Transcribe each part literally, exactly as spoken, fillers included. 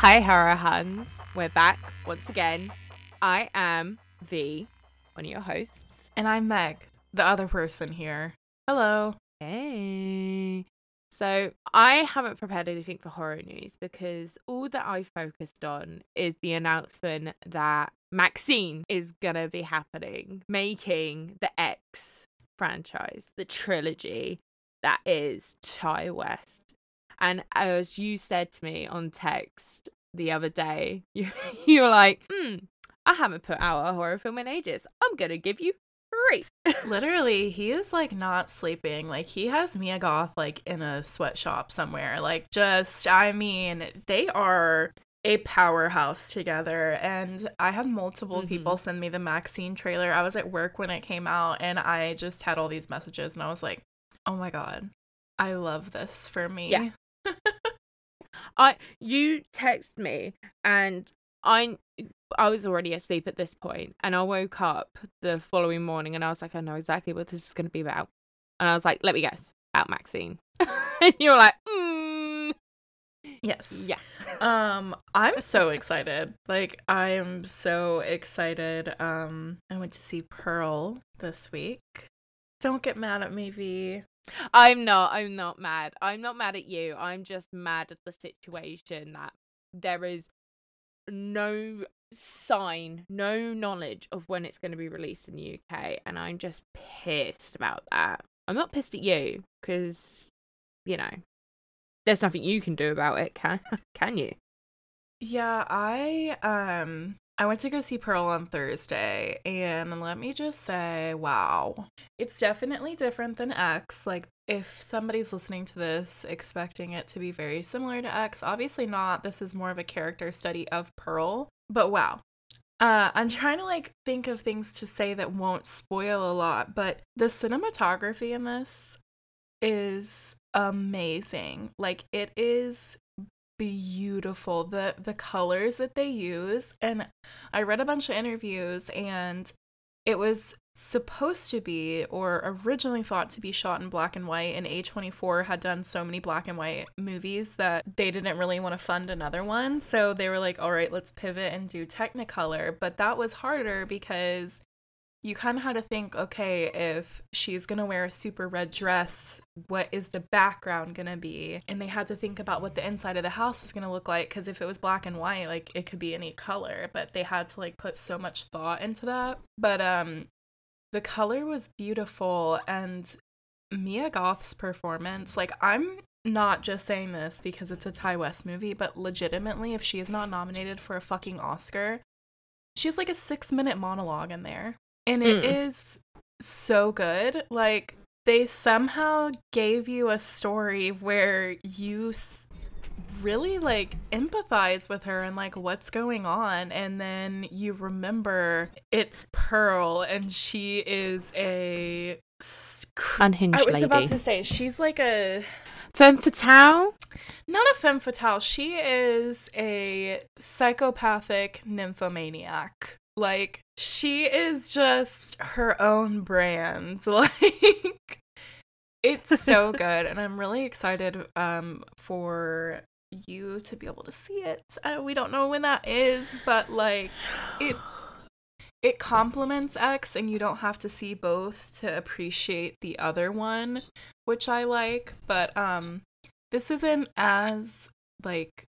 Hi, horror hands. We're back once again. I am V, one of your hosts. And I'm Meg, the other person here. Hello. Hey. So I haven't prepared anything for horror news because all that I focused on is the announcement that Maxine is going to be happening, making the X franchise, the trilogy that is Ty West. And as you said to me on text the other day, you, you were like, hmm, I haven't put out a horror film in ages. I'm going to give you three. Literally, he is like not sleeping. Like he has Mia Goth like in a sweatshop somewhere. Like just, I mean, they are a powerhouse together. And I had multiple mm-hmm. people send me the Maxine trailer. I was at work when it came out and I just had all these messages and I was like, oh my God, I love this for me. Yeah. I you text me and I I was already asleep at this point and I woke up the following morning and I was like, I know exactly what this is going to be about, and I was like, let me guess, about Maxine. And you were like, mm. yes yeah um I'm so excited. Like I am so excited. um I went to see Pearl this week. Don't get mad at me, V. I'm not. I'm not mad. I'm not mad at you. I'm just mad at the situation that there is no sign, no knowledge of when it's going to be released in the U K. And I'm just pissed about that. I'm not pissed at you because, you know, there's nothing you can do about it. Can can you? Yeah, I um I went to go see Pearl on Thursday, and let me just say, wow. It's definitely different than X. Like, if somebody's listening to this expecting it to be very similar to X, obviously not. This is more of a character study of Pearl, but wow. Uh, I'm trying to, like, think of things to say that won't spoil a lot, but the cinematography in this is amazing. Like, it is beautiful, the the colors that they use. And I read a bunch of interviews, and it was supposed to be, or originally thought to be, shot in black and white, and A twenty-four had done so many black and white movies that they didn't really want to fund another one, so they were like, all right, let's pivot and do Technicolor. But that was harder because you kind of had to think, okay, if she's going to wear a super red dress, what is the background going to be? And they had to think about what the inside of the house was going to look like, because if it was black and white, like, it could be any color. But they had to, like, put so much thought into that. But um, the color was beautiful, and Mia Goth's performance, like, I'm not just saying this because it's a Ty West movie, but legitimately, if she is not nominated for a fucking Oscar, she has, like, a six-minute monologue in there. And it mm. is so good. Like, they somehow gave you a story where you s- really, like, empathize with her and, like, what's going on. And then you remember it's Pearl, and she is a... Sc- Unhinged lady. I was lady. about to say, she's like a... Femme fatale? Not a femme fatale. She is a psychopathic nymphomaniac. Like, she is just her own brand. Like, it's so good. And I'm really excited um, for you to be able to see it. Uh, we don't know when that is, but, like, it it complements X, and you don't have to see both to appreciate the other one, which I like. But um, this isn't as, like,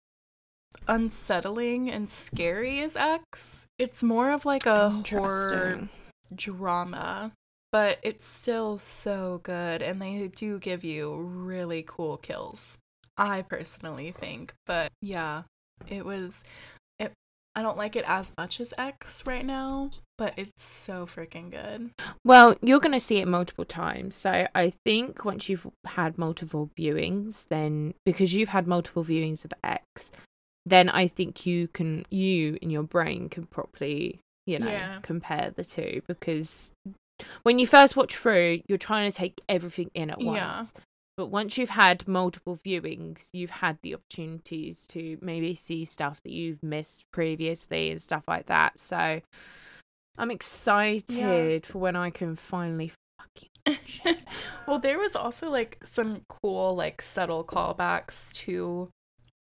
unsettling and scary as X. It's more of like a horror drama, but it's still so good, and they do give you really cool kills, I personally think. But yeah, it was it I don't like it as much as X right now, but it's so freaking good. Well, you're gonna see it multiple times, so I think once you've had multiple viewings, then because you've had multiple viewings of X, then I think you can, you in your brain can properly, you know, yeah. compare the two, because when you first watch through, you're trying to take everything in at once. Yeah. But once you've had multiple viewings, you've had the opportunities to maybe see stuff that you've missed previously and stuff like that. So I'm excited yeah. for when I can finally fucking watch it. Well, there was also like some cool, like subtle callbacks to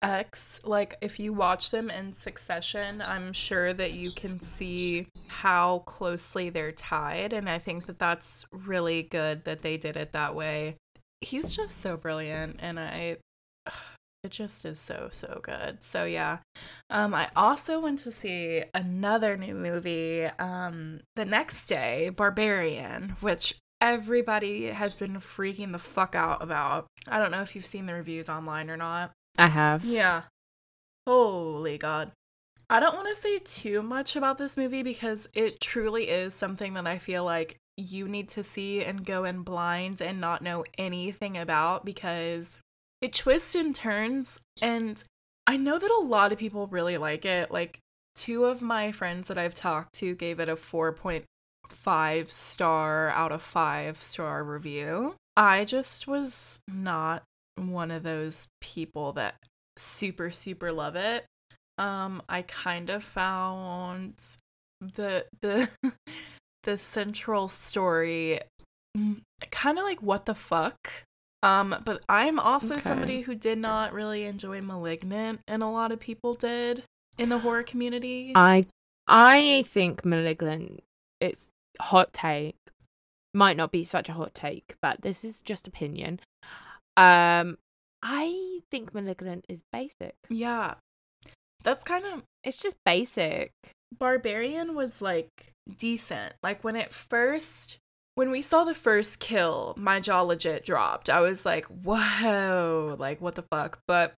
X, like, if you watch them in succession, I'm sure that you can see how closely they're tied, and I think that that's really good that they did it that way. He's just so brilliant, and I... It just is so, so good. So, yeah. Um, I also went to see another new movie um, the next day, Barbarian, which everybody has been freaking the fuck out about. I don't know if you've seen the reviews online or not. I have. Yeah. Holy God. I don't want to say too much about this movie because it truly is something that I feel like you need to see and go in blind and not know anything about, because... it twists and turns, and I know that a lot of people really like it. Like, two of my friends that I've talked to gave it a four point five star out of five star review. I just was not one of those people that super, super love it. Um, I kind of found the the the central story kind of like, what the fuck? Um, but I'm also okay. somebody who did not really enjoy Malignant, and a lot of people did in the horror community. I I think Malignant, it's hot take, might not be such a hot take, but this is just opinion. Um, I think Malignant is basic. Yeah, that's kind of... it's just basic. Barbarian was, like, decent. Like, when it first... when we saw the first kill, my jaw legit dropped. I was like, whoa, like, what the fuck? But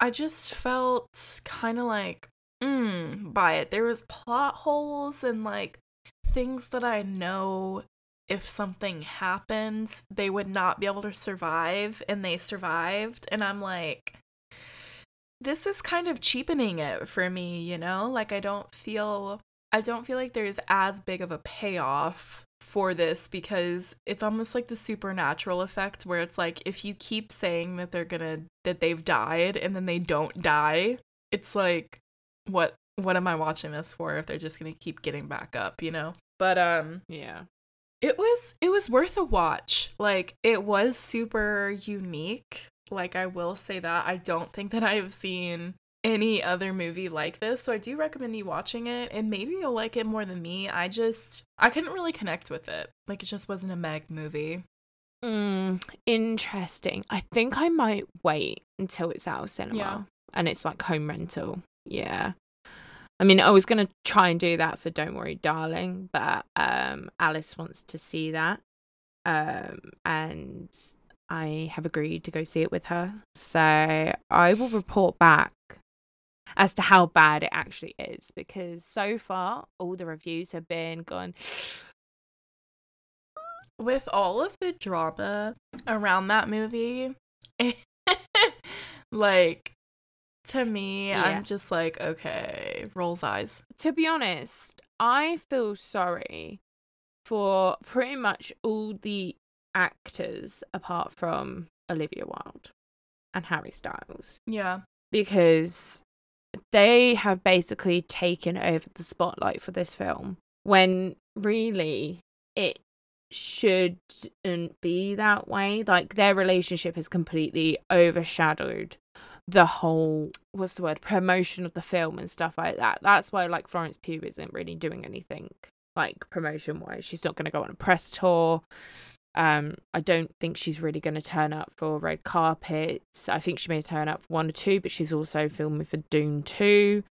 I just felt kind of like, mm, by it. There was plot holes and, like, things that I know if something happened, they would not be able to survive, and they survived. And I'm like, this is kind of cheapening it for me, you know? Like, I don't feel, I don't feel like there's as big of a payoff for this, because it's almost like the supernatural effect where it's like, if you keep saying that they're gonna that they've died and then they don't die, it's like, what what am I watching this for if they're just gonna keep getting back up, you know? But um yeah, it was it was worth a watch. Like, it was super unique. Like, I will say that I don't think that I have seen any other movie like this, so I do recommend you watching it, and maybe you'll like it more than me. I just, I couldn't really connect with it. Like, it just wasn't a Meg movie. Mm, interesting. I think I might wait until it's out of cinema. Yeah. And it's like home rental. Yeah. I mean, I was going to try and do that for Don't Worry Darling, but um, Alice wants to see that, um, and I have agreed to go see it with her. So I will report back as to how bad it actually is, because so far all the reviews have been gone. With all of the drama around that movie, like, to me, yeah. I'm just like, okay, rolls eyes. To be honest, I feel sorry for pretty much all the actors apart from Olivia Wilde and Harry Styles. Yeah. Because they have basically taken over the spotlight for this film, when really it shouldn't be that way. Like, their relationship has completely overshadowed the whole, what's the word, promotion of the film and stuff like that. That's why, like, Florence Pugh isn't really doing anything, like, promotion-wise. She's not going to go on a press tour. Um, I don't think she's really going to turn up for red carpets. I think she may turn up for one or two, but she's also filming for Dune two.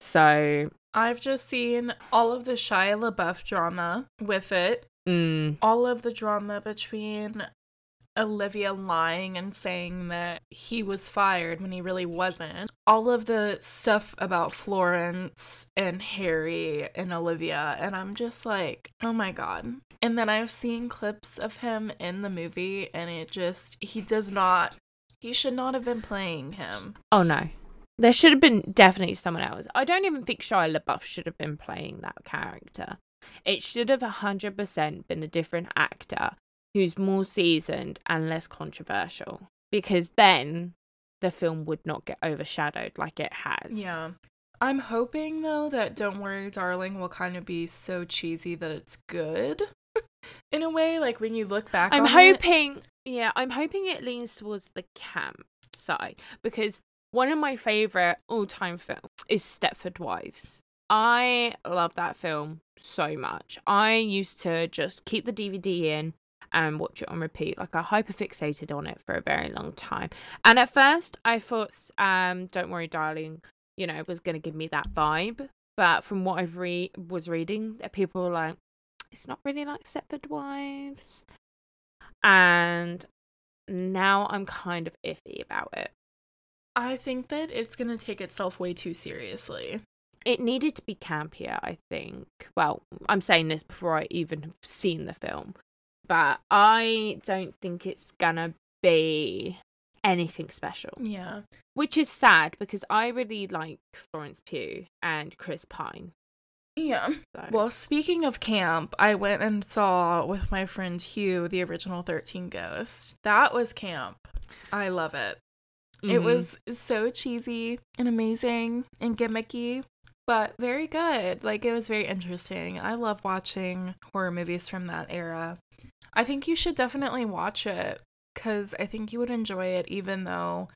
So I've just seen all of the Shia LaBeouf drama with it. Mm. All of the drama between Olivia lying and saying that he was fired when he really wasn't. All of the stuff about Florence and Harry and Olivia, and I'm just like, oh my God. And then I've seen clips of him in the movie, and it just, he does not, he should not have been playing him. Oh no. There should have been definitely someone else. I don't even think Shia LaBeouf should have been playing that character. It should have one hundred percent been a different actor who's more seasoned and less controversial, because then the film would not get overshadowed like it has. Yeah. I'm hoping, though, that Don't Worry Darling will kind of be so cheesy that it's good in a way, like, when you look back I'm on hoping, it. I'm hoping, yeah, I'm hoping it leans towards the camp side, because One of my favorite all-time films is Stepford Wives. I love that film so much. I used to just keep the D V D in and watch it on repeat. Like, I hyperfixated on it for a very long time. And at first I thought um, Don't Worry Darling, you know, was going to give me that vibe. But from what I re- was reading, people were like, it's not really like Stepford Wives. And now I'm kind of iffy about it. I think that it's going to take itself way too seriously. It needed to be campier, I think. Well, I'm saying this before I even have seen the film. But I don't think it's going to be anything special. Yeah. Which is sad because I really like Florence Pugh and Chris Pine. Yeah. So. Well, speaking of camp, I went and saw with my friend Hugh the original thirteen Ghosts. That was camp. I love it. Mm-hmm. It was so cheesy and amazing and gimmicky. But very good. Like, it was very interesting. I love watching horror movies from that era. I think you should definitely watch it because I think you would enjoy it, even though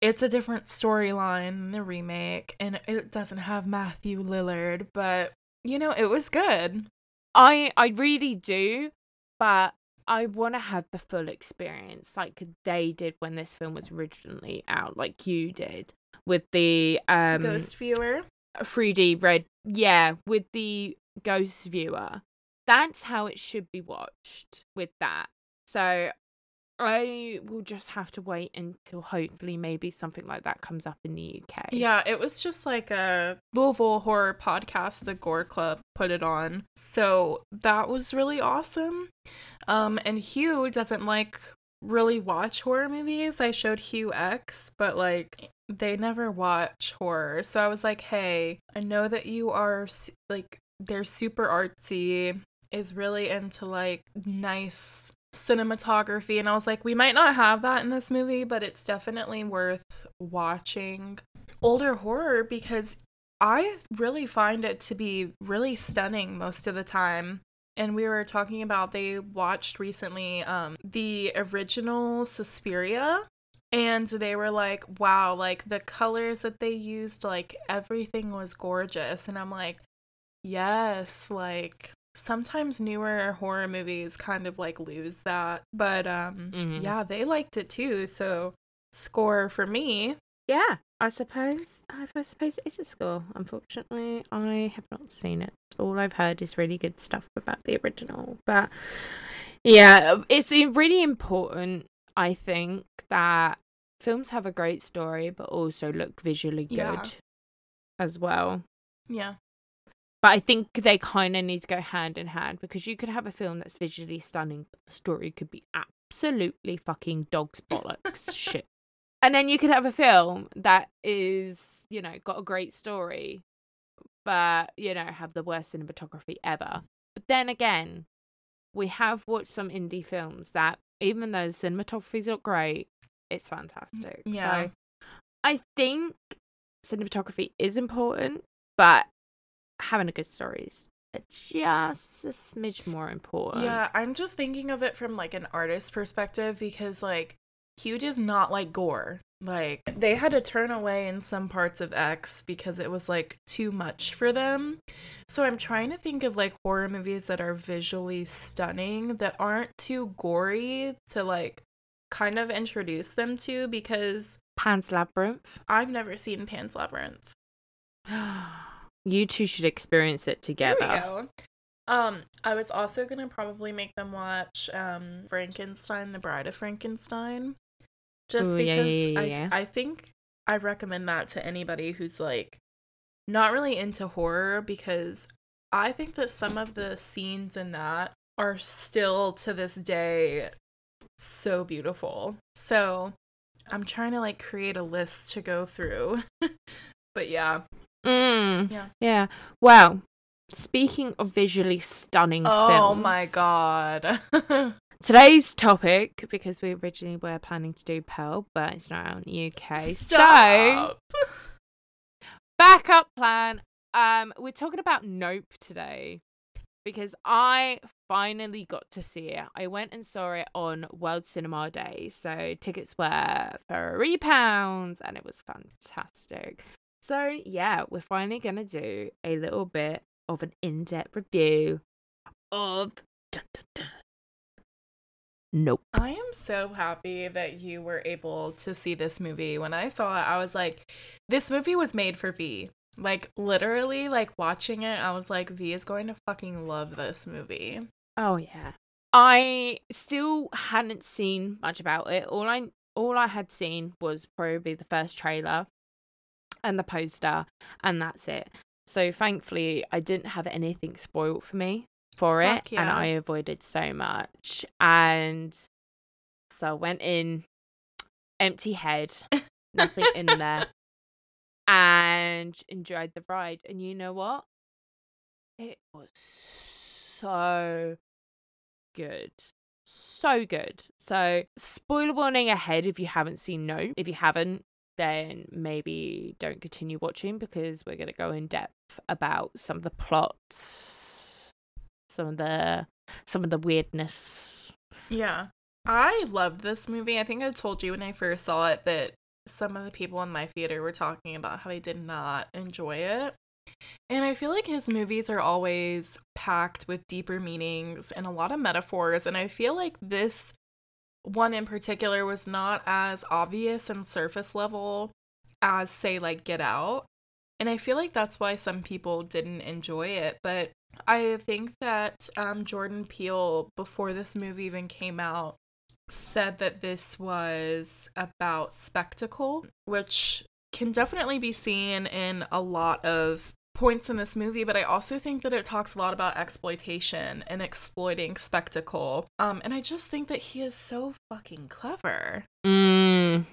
it's a different storyline than the remake and it doesn't have Matthew Lillard. But, you know, it was good. I, I really do, but I want to have the full experience like they did when this film was originally out, like you did with the um, Ghost Viewer. three D red, yeah, with the ghost viewer. That's how it should be watched with that. So I will just have to wait until hopefully maybe something like that comes up in the U K. Yeah, it was just like a Louisville Horror Podcast, the Gore Club put it on. So that was really awesome. Um, and Hugh doesn't like really watch horror movies. I showed Hugh X, but like they never watch horror, so I was like, hey, I know that you are su- like they're super artsy, is really into like nice cinematography, and I was like, we might not have that in this movie, but it's definitely worth watching older horror because I really find it to be really stunning most of the time. And we were talking about they watched recently um, the original Suspiria, and they were like, wow, like the colors that they used, like everything was gorgeous. And I'm like, yes, like sometimes newer horror movies kind of like lose that. But um, mm-hmm. yeah, they liked it too. So score for me. Yeah, I suppose, I suppose it is a score. Unfortunately, I have not seen it. All I've heard is really good stuff about the original. But yeah, it's really important, I think, that films have a great story, but also look visually good yeah. as well. Yeah. But I think they kind of need to go hand in hand because you could have a film that's visually stunning, but the story could be absolutely fucking dog's bollocks shit. And then you could have a film that is, you know, got a great story, but, you know, have the worst cinematography ever. But then again, we have watched some indie films that, even though the cinematography's not great, it's fantastic. Yeah. So I think cinematography is important, but having a good story is just a smidge more important. Yeah, I'm just thinking of it from, like, an artist's perspective because, like, Hugh does not like gore. Like, they had to turn away in some parts of X because it was, like, too much for them. So I'm trying to think of, like, horror movies that are visually stunning that aren't too gory to, like, kind of introduce them to because... Pan's Labyrinth? I've never seen Pan's Labyrinth. You two should experience it together. There we go. Um, I was also going to probably make them watch um, Frankenstein, The Bride of Frankenstein, just Ooh, because yeah, yeah, yeah. I, I think I recommend that to anybody who's, like, not really into horror because I think that some of the scenes in that are still, to this day, so beautiful. So I'm trying to, like, create a list to go through. But yeah. Mm, yeah. Yeah. Wow. Speaking of visually stunning oh films. Oh my god. Today's topic, because we originally were planning to do Pearl, but it's not out in the U K. Stop. So, backup plan. Um, we're talking about Nope today. because I finally got to see it. I went and saw it on World Cinema Day, so tickets were three pounds, and it was fantastic. So yeah, we're finally going to do a little bit of an in-depth review of dun, dun, dun. Nope. I am so happy that you were able to see this movie. When I saw it, I was like, this movie was made for V. Like, literally, like, watching it, I was like, V is going to fucking love this movie. Oh, yeah. I still hadn't seen much about it. All I, all I had seen was probably the first trailer and the poster, and that's it. So, thankfully, I didn't have anything spoiled for me. for Fuck it yeah. And I avoided so much, and so I went in empty head, nothing in there, and enjoyed the ride. And you know what, it was so good, so good. So spoiler warning ahead if you haven't seen Nope. If you haven't, then maybe don't continue watching, because we're going to go in depth about some of the plots, some of the some of the weirdness. Yeah. I loved this movie. I think I told you when I first saw it that some of the people in my theater were talking about how they did not enjoy it. And I feel like his movies are always packed with deeper meanings and a lot of metaphors. And I feel like this one in particular was not as obvious and surface level as, say, like Get Out. And I feel like that's why some people didn't enjoy it. But I think that um, Jordan Peele, before this movie even came out, said that this was about spectacle, which can definitely be seen in a lot of points in this movie. But I also think that it talks a lot about exploitation and exploiting spectacle. Um, and I just think that he is so fucking clever. Mm.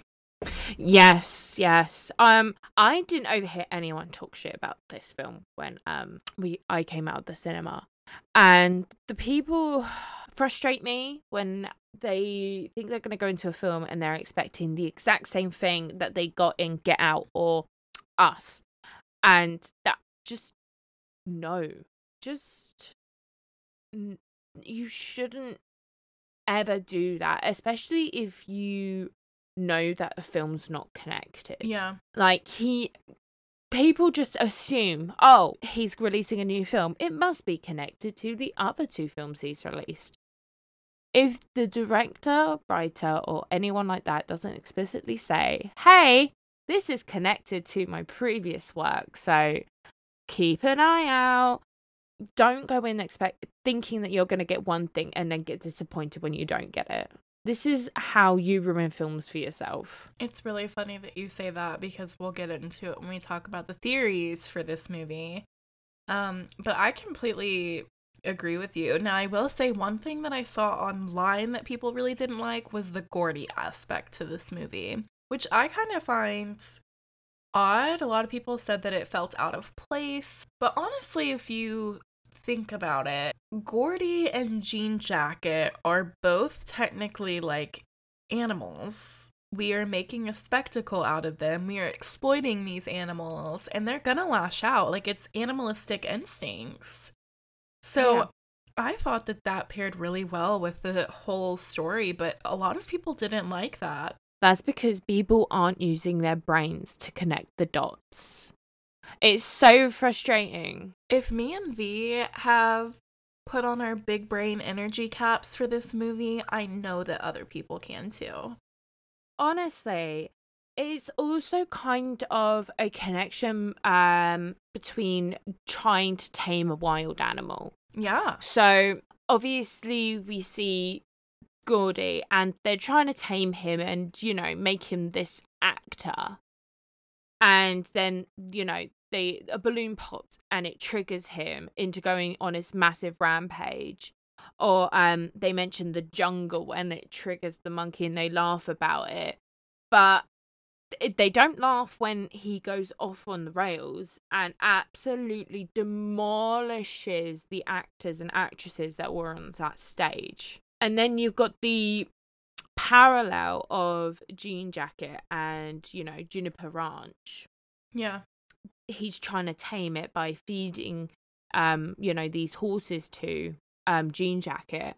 Yes, yes. Um, I didn't overhear anyone talk shit about this film when um we I came out of the cinema, and the people frustrate me when they think they're going to go into a film and they're expecting the exact same thing that they got in Get Out or Us, and that just no, just n- you shouldn't ever do that, especially if you know that the film's not connected. Yeah. Like, he... people just assume, oh, he's releasing a new film, it must be connected to the other two films he's released. If the director, writer, or anyone like that doesn't explicitly say, hey, this is connected to my previous work, so keep an eye out. Don't go in expect thinking that you're going to get one thing and then get disappointed when you don't get it. This is how you ruin films for yourself. It's really funny that you say that, because we'll get into it when we talk about the theories for this movie. Um, but I completely agree with you. Now, I will say one thing that I saw online that people really didn't like was the Gordy aspect to this movie, which I kind of find odd. A lot of people said that it felt out of place. But honestly, if you think about it, Gordy and Jean Jacket are both technically like animals. We are making a spectacle out of them. We are exploiting these animals, and they're gonna lash out. Like, it's animalistic instincts. So yeah. I thought that that paired really well with the whole story, but a lot of people didn't like that. That's because people aren't using their brains to connect the dots. It's so frustrating. If me and V have put on our big brain energy caps for this movie, I know that other people can too. Honestly, it's also kind of a connection um, between trying to tame a wild animal. Yeah. So obviously we see Gordy, and they're trying to tame him and, you know, make him this actor. And then, you know, they a balloon pops and it triggers him into going on his massive rampage. Or um, they mention the jungle and it triggers the monkey and they laugh about it. But they don't laugh when he goes off on the rails and absolutely demolishes the actors and actresses that were on that stage. And then you've got the parallel of Jean Jacket and, you know, Juniper Ranch. Yeah. He's trying to tame it by feeding um, you know, these horses to um, Jean Jacket.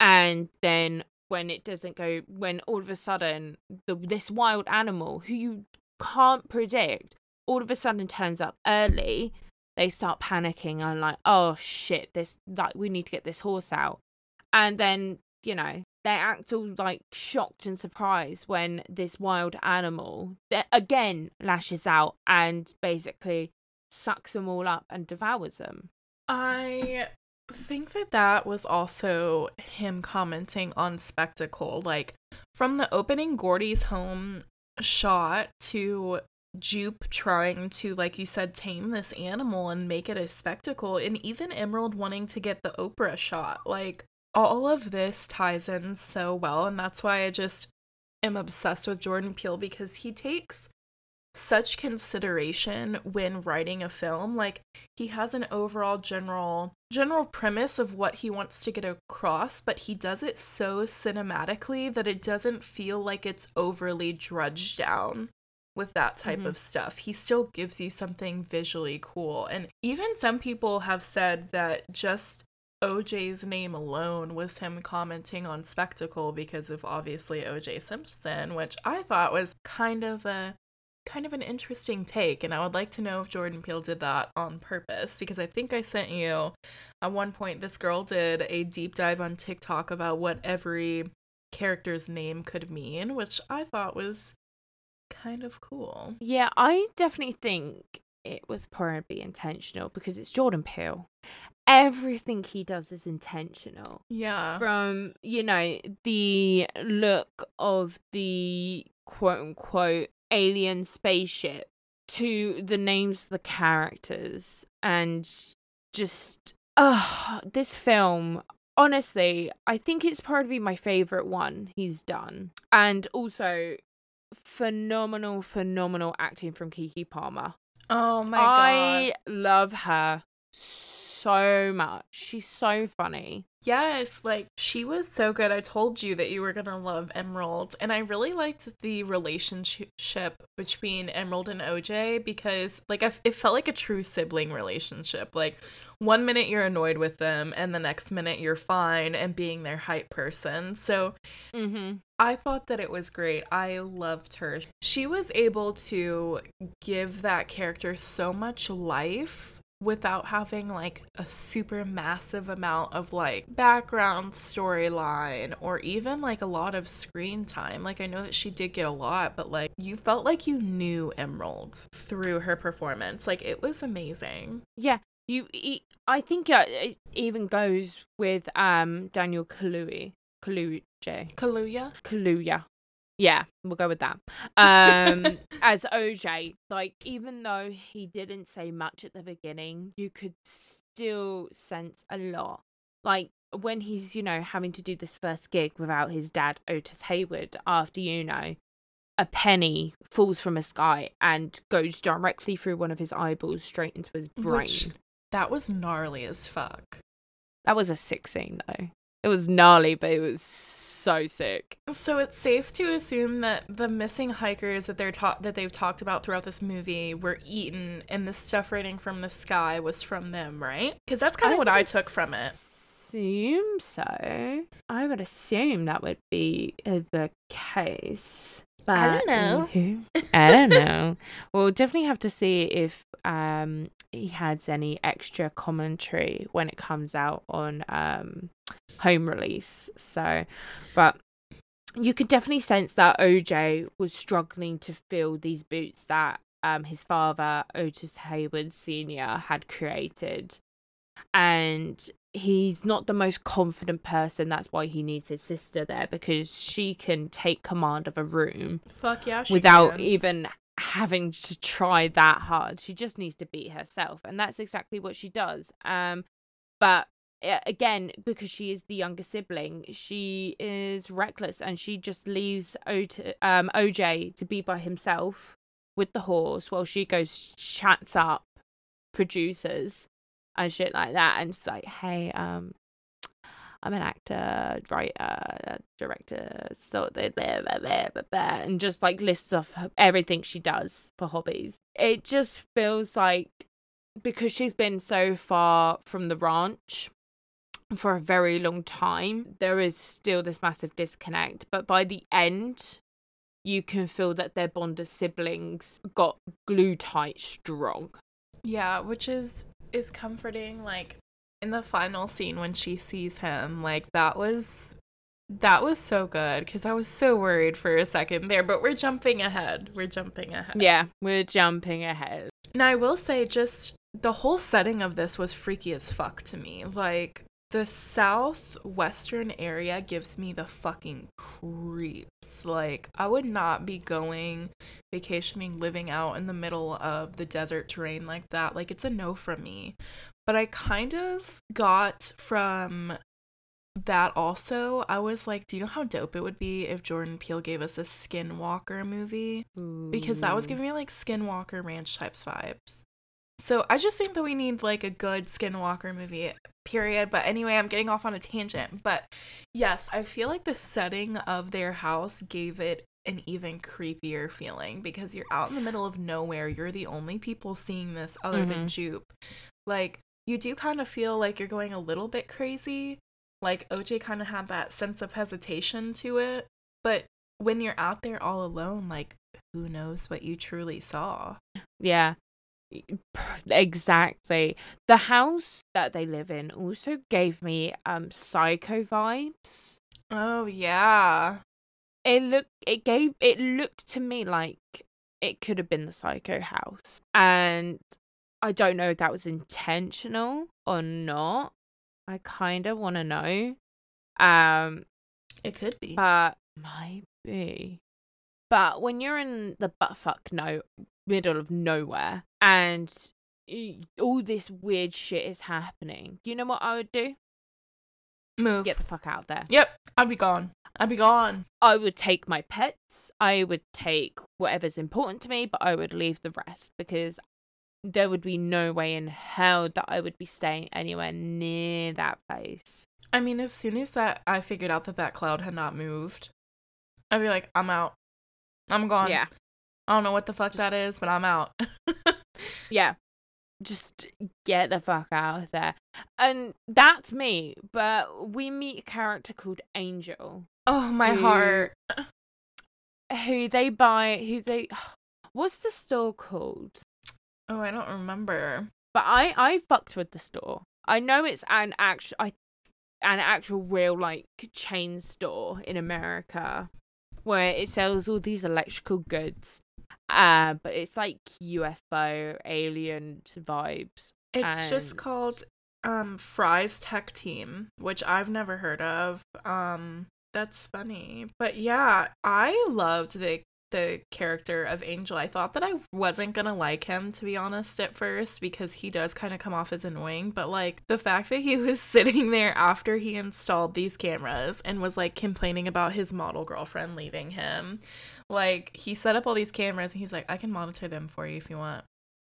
And then when it doesn't go, when all of a sudden the, this wild animal who you can't predict all of a sudden turns up early, they start panicking. I'm like, oh shit, this, like, we need to get this horse out. And then, you know, they act all like shocked and surprised when this wild animal that again lashes out and basically sucks them all up and devours them. I think that that was also him commenting on spectacle. Like, from the opening Gordy's home shot to Jupe trying to, like you said, tame this animal and make it a spectacle, and even Emerald wanting to get the Oprah shot, like, all of this ties in so well. And that's why I just am obsessed with Jordan Peele, because he takes such consideration when writing a film. Like, he has an overall general general premise of what he wants to get across, but he does it so cinematically that it doesn't feel like it's overly drudged down with that type mm-hmm. of stuff. He still gives you something visually cool. And even some people have said that just O J's name alone was him commenting on spectacle because of, obviously, O J Simpson, which I thought was kind of a kind of an interesting take. And I would like to know if Jordan Peele did that on purpose, because I think I sent you at one point, this girl did a deep dive on TikTok about what every character's name could mean, which I thought was kind of cool. Yeah, I definitely think it was probably intentional, because it's Jordan Peele. Everything he does is intentional. Yeah. From, you know, the look of the quote-unquote alien spaceship to the names of the characters, and just, oh, this film, honestly, I think it's probably my favourite one he's done. And also, phenomenal, phenomenal acting from Keke Palmer. Oh my God. I love her so so much. She's so funny. Yes, like, she was so good. I told you that you were gonna love Emerald, and I really liked the relationship between Emerald and O J, because, like, I f- it felt like a true sibling relationship. Like, one minute you're annoyed with them, and the next minute you're fine and being their hype person. So mm-hmm. I thought that it was great. I loved her. She was able to give that character so much life without having, like, a super massive amount of, like, background storyline or even, like, a lot of screen time. Like, I know that she did get a lot, but, like, you felt like you knew Emerald through her performance. Like, it was amazing. Yeah. You, I think it even goes with um Daniel Kaluuya. Kaluuya. Kaluuya? Kaluuya. Yeah, we'll go with that. Um, as O J, like, even though he didn't say much at the beginning, you could still sense a lot. Like, when he's, you know, having to do this first gig without his dad, Otis Haywood, after, you know, a penny falls from a sky and goes directly through one of his eyeballs straight into his brain. Which, that was gnarly as fuck. That was a sick scene, though. It was gnarly, but it was so... so sick. So it's safe to assume that the missing hikers that they're ta- that they've talked about throughout this movie were eaten, and the stuff raining from the sky was from them, right? Because that's kind of what I took from it. Assume so. I would assume that would be uh, the case. But I don't know. I don't know. We'll definitely have to see if um he has any extra commentary when it comes out on um home release. So, but you could definitely sense that O J was struggling to fill these boots that um his father, Otis Haywood Senior, had created. And he's not the most confident person. That's why he needs his sister there, because she can take command of a room. Fuck yeah, she without can. even having to try that hard. She just needs to be herself, and that's exactly what she does. Um, but again, because she is the younger sibling, she is reckless, and she just leaves O T- um, O J to be by himself with the horse while she goes chats up producers and shit like that, and it's like, hey, um, I'm an actor, writer, director, so blah, blah, blah, blah, blah, and just, like, lists off everything she does for hobbies. It just feels like because she's been so far from the ranch for a very long time, there is still this massive disconnect. But by the end, you can feel that their bond as siblings got glue tight strong. Yeah, which is is comforting. Like in the final scene when she sees him, like that was that was so good, because I was so worried for a second there. But we're jumping ahead. We're jumping ahead. Yeah, we're jumping ahead. Now I will say, just the whole setting of this was freaky as fuck to me. Like, the southwestern area gives me the fucking creeps. Like, I would not be going vacationing, living out in the middle of the desert terrain like that. Like, it's a no from me. But I kind of got from that also, I was like, do you know how dope it would be if Jordan Peele gave us a Skinwalker movie? Ooh. Because that was giving me, like, Skinwalker Ranch types vibes. So I just think that we need, like, a good Skinwalker movie, period. But anyway, I'm getting off on a tangent. But yes, I feel like the setting of their house gave it an even creepier feeling, because you're out in the middle of nowhere. You're the only people seeing this other mm-hmm. than Jupe. Like, you do kind of feel like you're going a little bit crazy. Like, O J kind of had that sense of hesitation to it. But when you're out there all alone, like, who knows what you truly saw? Yeah. Exactly. The house that they live in also gave me um Psycho vibes. Oh yeah. It looked it gave it looked to me like it could have been the Psycho house. And I don't know if that was intentional or not. I kinda wanna know. Um It could be. But maybe. But when you're in the buttfuck no middle of nowhere and all this weird shit is happening, you know what I would do? Move. Get the fuck out of there. Yep. I'd be gone. I'd be gone. I would take my pets. I would take whatever's important to me, but I would leave the rest, because there would be no way in hell that I would be staying anywhere near that place. I mean, as soon as that I figured out that that cloud had not moved, I'd be like, I'm out. I'm gone. Yeah. I don't know what the fuck just, that is, but I'm out. Yeah. Just get the fuck out of there. And that's me. But we meet a character called Angel. Oh, my who, heart. Who they buy, who they... What's the store called? Oh, I don't remember. But I, I fucked with the store. I know it's an actual, I, an actual real, like, chain store in America, where it sells all these electrical goods. Uh, but it's like U F O, alien vibes. It's and... just called um, Fry's Tech Team, which I've never heard of. Um, that's funny. But yeah, I loved the, the character of Angel. I thought that I wasn't going to like him, to be honest, at first, because he does kind of come off as annoying. But like the fact that he was sitting there after he installed these cameras and was like complaining about his model girlfriend leaving him. Like, he set up all these cameras, and he's like, I can monitor them for you if you want.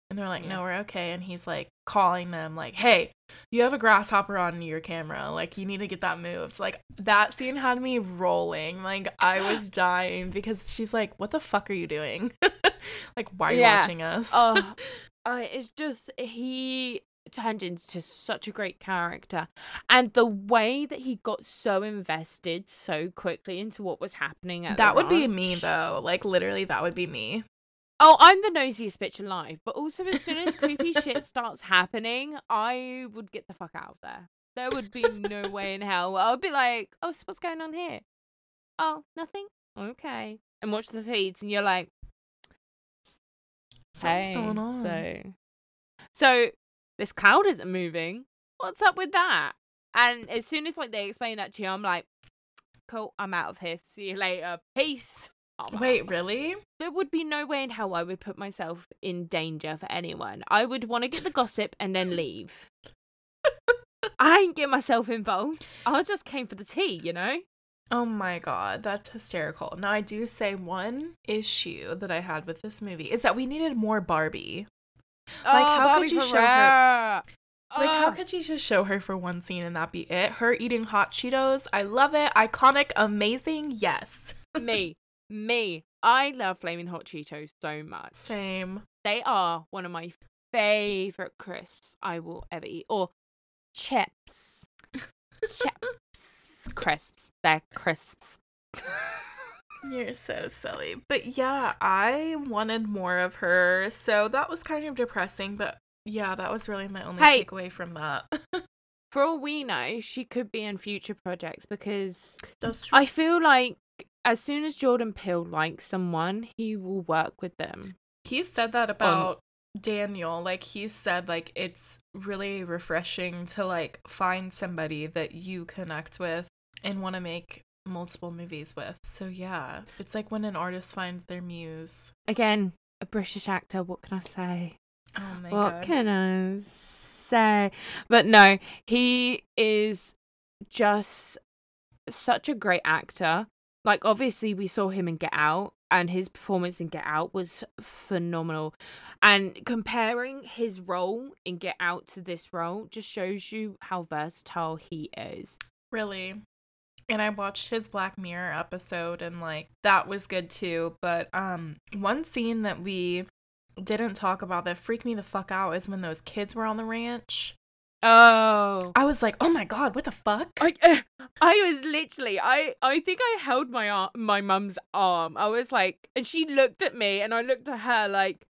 And they're like, yeah. No, we're okay. And he's, like, calling them, like, hey, you have a grasshopper on your camera. Like, you need to get that moved. Like, that scene had me rolling. Like, I was dying, because she's like, what the fuck are you doing? Like, why are you yeah. watching us? Oh, uh, it's just, he turned into such a great character. And the way that he got so invested so quickly into what was happening at That the would ranch. Be me, though. Like, literally, that would be me. Oh, I'm the nosiest bitch alive. But also, as soon as creepy shit starts happening, I would get the fuck out of there. There would be no way in hell. I would be like, oh, so what's going on here? Oh, nothing? Okay. And watch the feeds, and you're like, hey, what's going on? So, so this cloud isn't moving. What's up with that? And as soon as like they explain that to you, I'm like, cool, I'm out of here. See you later. Peace. Oh, wait, God. Really? There would be no way in hell I would put myself in danger for anyone. I would want to get the gossip and then leave. I ain't get myself involved. I just came for the tea, you know? Oh my God, that's hysterical. Now, I do say one issue that I had with this movie is that we needed more Barbie. Oh, like, how Barbie could you show her? Like, how could you just show her for one scene and that be it? Her eating hot Cheetos, I love it. Iconic, amazing, yes. Me. Me, I love flaming hot Cheetos so much. Same. They are one of my favorite crisps I will ever eat, or chips. Chips. Crisps. They're crisps. You're so silly. But yeah, I wanted more of her, so that was kind of depressing, but yeah, that was really my only hey, takeaway from that. For all we know, she could be in future projects, because That's true. I feel like as soon as Jordan Peele likes someone, he will work with them. He said that about um, Daniel. Like, he said, like, it's really refreshing to, like, find somebody that you connect with and want to make multiple movies with. So yeah, it's like when an artist finds their muse. Again, a British actor, what can I say? Oh my god. What can I say? But no, he is just such a great actor. Like, obviously we saw him in Get Out, and his performance in Get Out was phenomenal. And comparing his role in Get Out to this role just shows you how versatile he is. Really. And I watched his Black Mirror episode, and, like, that was good too. But um, one scene that we didn't talk about that freaked me the fuck out is when those kids were on the ranch. Oh. I was like, oh my god, what the fuck? I, uh, I was literally, I, I think I held my arm, my mum's arm. I was like, and she looked at me, and I looked at her like,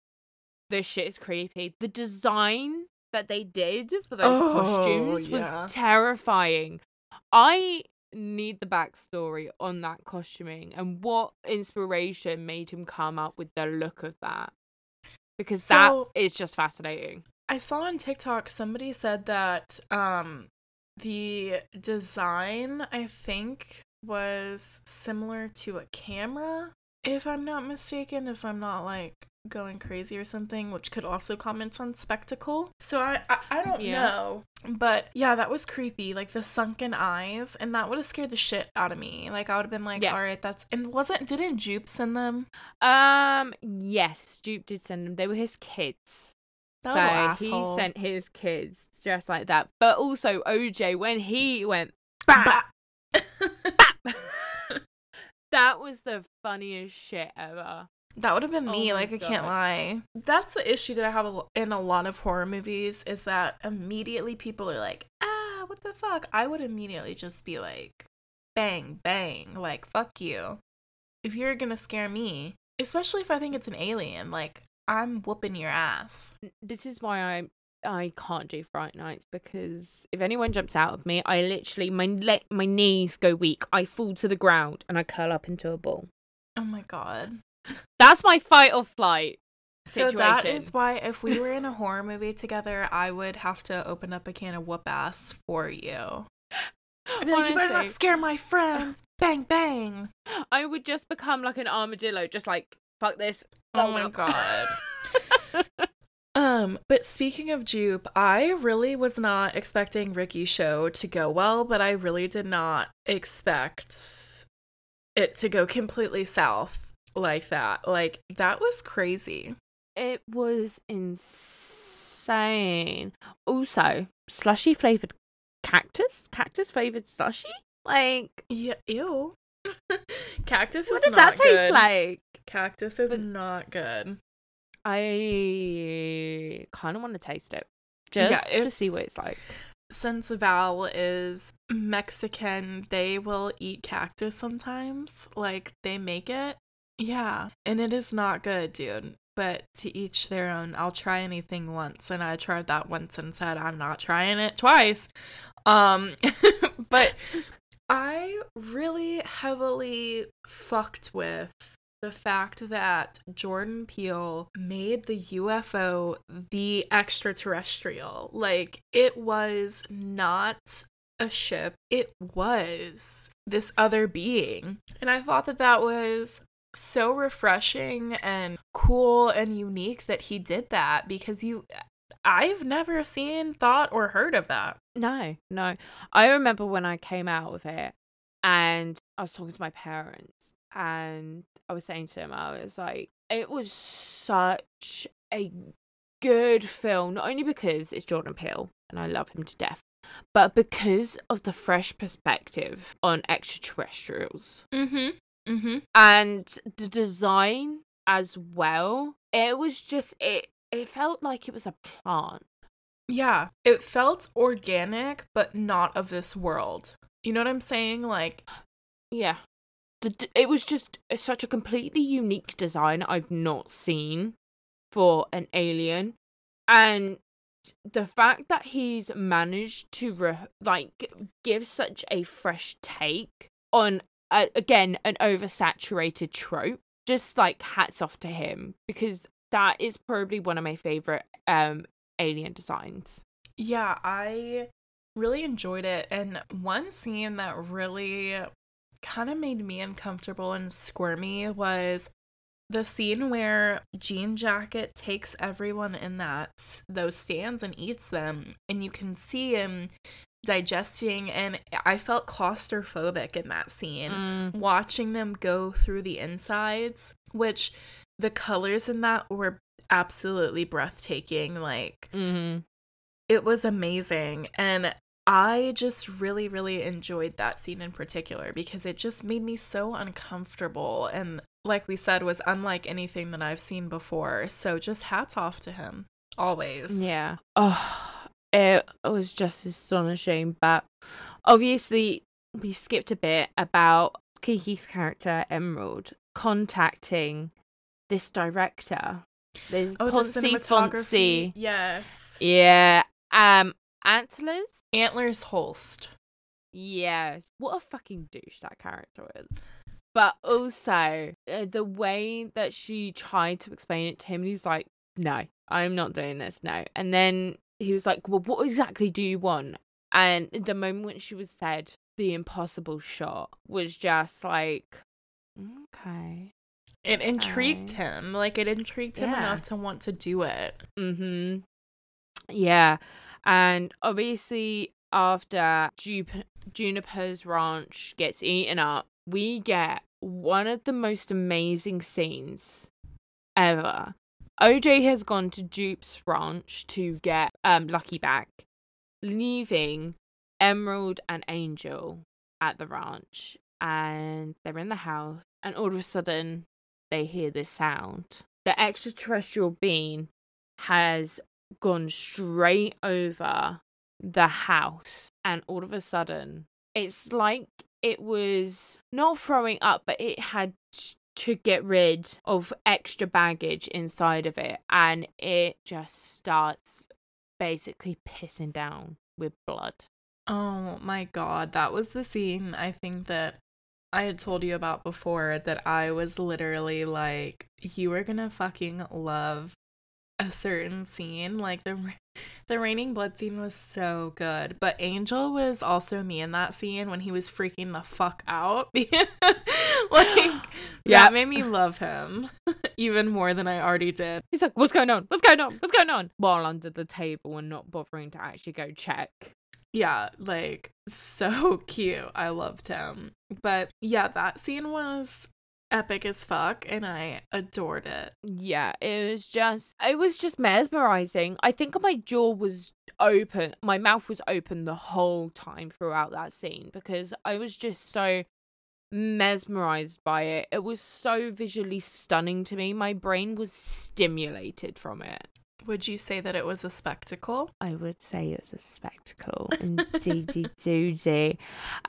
this shit is creepy. The design that they did for those oh, costumes yeah. was terrifying. I... need the backstory on that costuming and what inspiration made him come up with the look of that, because so, that is just fascinating. I saw on TikTok somebody said that um the design, I think, was similar to a camera, if I'm not mistaken, if I'm not like going crazy or something, which could also comment on spectacle. So I I, I don't yeah. know. But yeah, that was creepy. Like the sunken eyes, and that would have scared the shit out of me. Like I would have been like, yeah. all right, that's and wasn't didn't Jupe send them? Um yes, Jupe did send them. They were his kids. That so he sent his kids just like that. But also O J, when he went bap, bap. bap. That was the funniest shit ever. That would have been me, oh like, God. I can't lie. That's the issue that I have in a lot of horror movies, is that immediately people are like, ah, what the fuck? I would immediately just be like, bang, bang, like, fuck you. If you're gonna scare me, especially if I think it's an alien, like, I'm whooping your ass. This is why I I can't do Fright Nights, because if anyone jumps out of me, I literally, my le- my knees go weak, I fall to the ground, and I curl up into a ball. Oh my god. That's my fight or flight situation. So that is why if we were in a horror movie together, I would have to open up a can of whoop ass for you. I'd be like, you better not scare my friends. Bang, bang. I would just become like an armadillo, just like, fuck this. Oh, oh my god. Um, but speaking of Jupe, I really was not expecting Ricky's show to go well, but I really did not expect it to go completely south. Like that. Like, that was crazy. It was insane. Also, slushy flavored cactus? Cactus flavored slushy? Like, yeah, ew. Cactus what is not good. What does that taste good. like? Cactus is but not good. I kind of want to taste it. Just yeah, to see what it's like. Since Val is Mexican, they will eat cactus sometimes. Like, they make it. Yeah, and it is not good, dude, but to each their own. I'll try anything once, and I tried that once and said I'm not trying it twice. Um but I really heavily fucked with the fact that Jordan Peele made the U F O the extraterrestrial. Like, it was not a ship, it was this other being, and I thought that that was so refreshing and cool and unique that he did that, because you I've never seen, thought, or heard of that. No, no. I remember when I came out with it, and I was talking to my parents, and I was saying to them, I was like, it was such a good film, not only because it's Jordan Peele and I love him to death, but because of the fresh perspective on extraterrestrials. Mm-hmm. Mm-hmm. And the design as well, it was just it it felt like it was a plan. Yeah, it felt organic, but not of this world. You know what I'm saying? Like, yeah. The, it was just such a completely unique design I've not seen for an alien. And the fact that he's managed to, re- like, give such a fresh take on, uh, again, an oversaturated trope, just, like, hats off to him. Because that is probably one of my favourite um, alien designs. Yeah, I really enjoyed it. And one scene that really kind of made me uncomfortable and squirmy was the scene where Jean Jacket takes everyone in that those stands and eats them, and you can see him digesting, and I felt claustrophobic in that scene, mm. watching them go through the insides, which the colors in that were absolutely breathtaking. Like, mm-hmm. It was amazing, and I just really, really enjoyed that scene in particular because it just made me so uncomfortable, and like we said, was unlike anything that I've seen before. So just hats off to him. Always. Yeah. Oh, it was just astonishing. But obviously, we've skipped a bit about Kiki's character, Emerald, contacting this director. There's oh, Ponce, the cinematography. Ponce. Yes. Yeah. Um, Antlers? Antlers Holst. Yes. What a fucking douche that character is. But also, uh, the way that she tried to explain it to him, he's like, no, I'm not doing this, no. And then he was like, well, what exactly do you want? And the moment when she was said, the impossible shot was just like, okay. It intrigued okay. him. Like, it intrigued him yeah. enough to want to do it. Mm-hmm. Yeah. And obviously, after Jun- Juniper's ranch gets eaten up, we get one of the most amazing scenes ever. O J has gone to Dupe's ranch to get um, Lucky back, leaving Emerald and Angel at the ranch. And they're in the house. And all of a sudden, they hear this sound. The extraterrestrial being has gone straight over the house. And all of a sudden, it's like it was not throwing up, but it had to get rid of extra baggage inside of it. And it just starts basically pissing down with blood. Oh my God. That was the scene I think that I had told you about before that I was literally like, you are going to fucking love a certain scene. Like the the raining blood scene was so good, but Angel was also me in that scene when he was freaking the fuck out. Like, yeah, that made me love him even more than I already did. He's like, what's going on? What's going on? What's going on? While under the table and not bothering to actually go check. Yeah, like, so cute. I loved him. But yeah, that scene was epic as fuck, and I adored it. Yeah, it was just, it was just mesmerizing. I think my jaw was open, my mouth was open the whole time throughout that scene because I was just so mesmerized by it. It was so visually stunning to me. My brain was stimulated from it. Would you say that it was a spectacle? I would say it was a spectacle. Indeedy doody.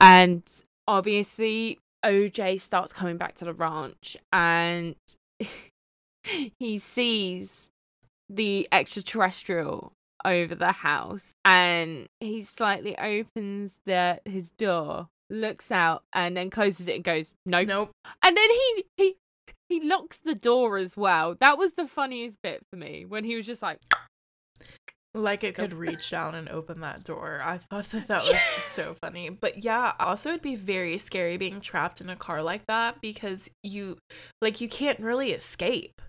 And obviously, O J starts coming back to the ranch and he sees the extraterrestrial over the house, and he slightly opens the his door, looks out, and then closes it and goes, nope. Nope. And then he, he, he locks the door as well. That was the funniest bit for me when he was just like... Like it could reach down and open that door. I thought that that was yeah. so funny. But yeah, also it'd be very scary being trapped in a car like that because you, like, you can't really escape.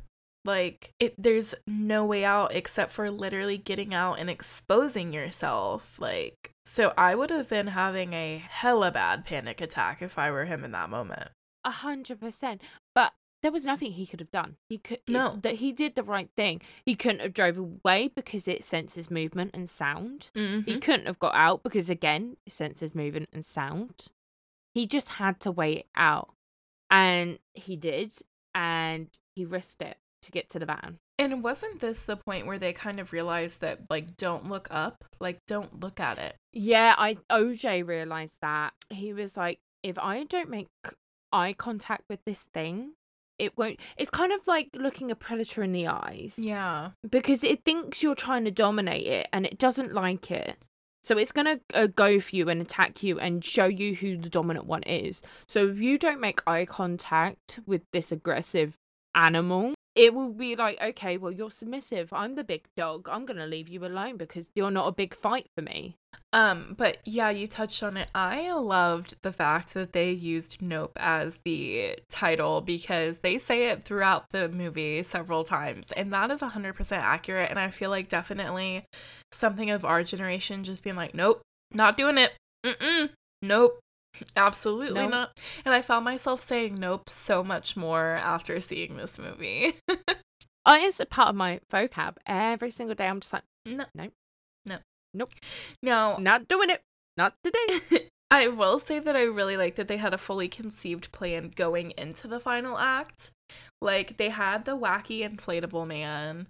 Like, it, there's no way out except for literally getting out and exposing yourself. Like, so I would have been having a hella bad panic attack if I were him in that moment. A hundred percent. But there was nothing he could have done. He could no. That he did the right thing. He couldn't have drove away because it senses movement and sound. Mm-hmm. He couldn't have got out because, again, it senses movement and sound. He just had to wait out, and he did, and he risked it to get to the van. And wasn't this the point where they kind of realized that, like, don't look up? Like, don't look at it. Yeah, I O J realized that. He was like, if I don't make eye contact with this thing, it won't. It's kind of like looking a predator in the eyes. Yeah. Because it thinks you're trying to dominate it, and it doesn't like it. So it's going to uh, go for you and attack you and show you who the dominant one is. So if you don't make eye contact with this aggressive animal, it will be like, okay, well, you're submissive. I'm the big dog. I'm going to leave you alone because you're not a big fight for me. Um, but yeah, you touched on it. I loved the fact that they used Nope as the title because they say it throughout the movie several times. And that is one hundred percent accurate. And I feel like definitely something of our generation just being like, nope, not doing it. Mm-mm. Nope. Absolutely nope. Not. And I found myself saying nope so much more after seeing this movie. Oh, it's a part of my vocab. Every single day I'm just like, no, no, no, nope. No. Not doing it. Not today. I will say that I really like that they had a fully conceived plan going into the final act. Like, they had the wacky inflatable man.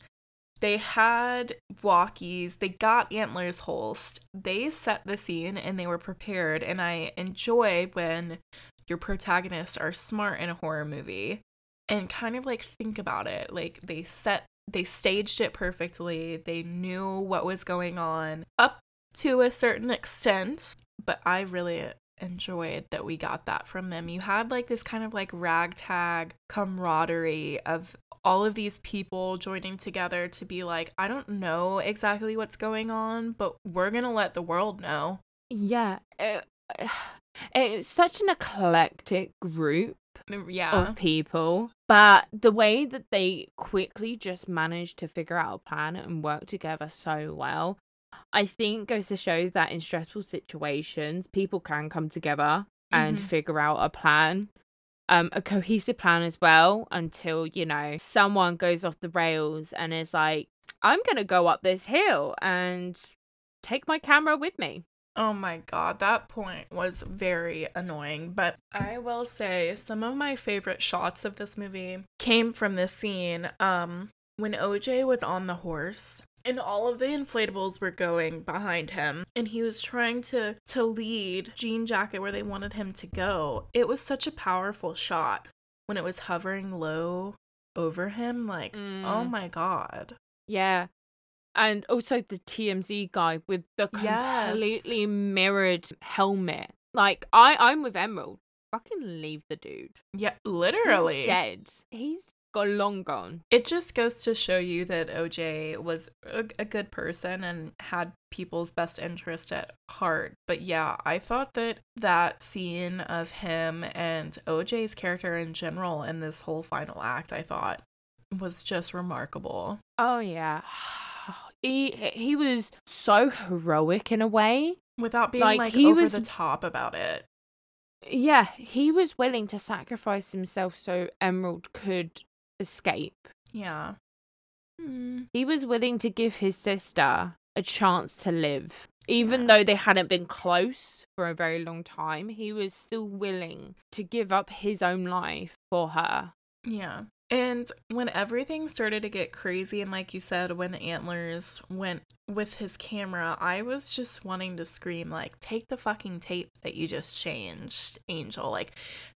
They had walkies, they got Antlers Holst, they set the scene, and they were prepared, and I enjoy when your protagonists are smart in a horror movie and kind of, like, think about it. Like, they set, they staged it perfectly, they knew what was going on up to a certain extent, but I really enjoyed that we got that from them. You had, like, this kind of, like, ragtag camaraderie of all of these people joining together to be like, I don't know exactly what's going on, but we're going to let the world know. Yeah. It, it's such an eclectic group yeah. of people. But the way that they quickly just managed to figure out a plan and work together so well, I think goes to show that in stressful situations, people can come together and mm-hmm. figure out a plan. Um, a cohesive plan as well until, you know, someone goes off the rails and is like, I'm going to go up this hill and take my camera with me. Oh my God, that point was very annoying. But I will say some of my favorite shots of this movie came from this scene um, when O J was on the horse. And all of the inflatables were going behind him. And he was trying to, to lead Jean Jacket where they wanted him to go. It was such a powerful shot when it was hovering low over him. Like, mm. oh my God. Yeah. And also the T M Z guy with the completely yes. mirrored helmet. Like, I, I'm with Emerald. Fucking leave the dude. Yeah, literally. He's dead. He's dead. Long gone. It just goes to show you that O J was a, a good person and had people's best interest at heart. But yeah, I thought that that scene of him and O J's character in general in this whole final act, I thought was just remarkable. Oh yeah. He he was so heroic in a way. Without being like, like he over was... the top about it. Yeah, he was willing to sacrifice himself so Emerald could escape. Yeah. Mm. He was willing to give his sister a chance to live. Even yeah. though they hadn't been close for a very long time, he was still willing to give up his own life for her. Yeah. And when everything started to get crazy, and like you said, when Antlers went with his camera, I was just wanting to scream, like, take the fucking tape that you just changed, Angel. Like,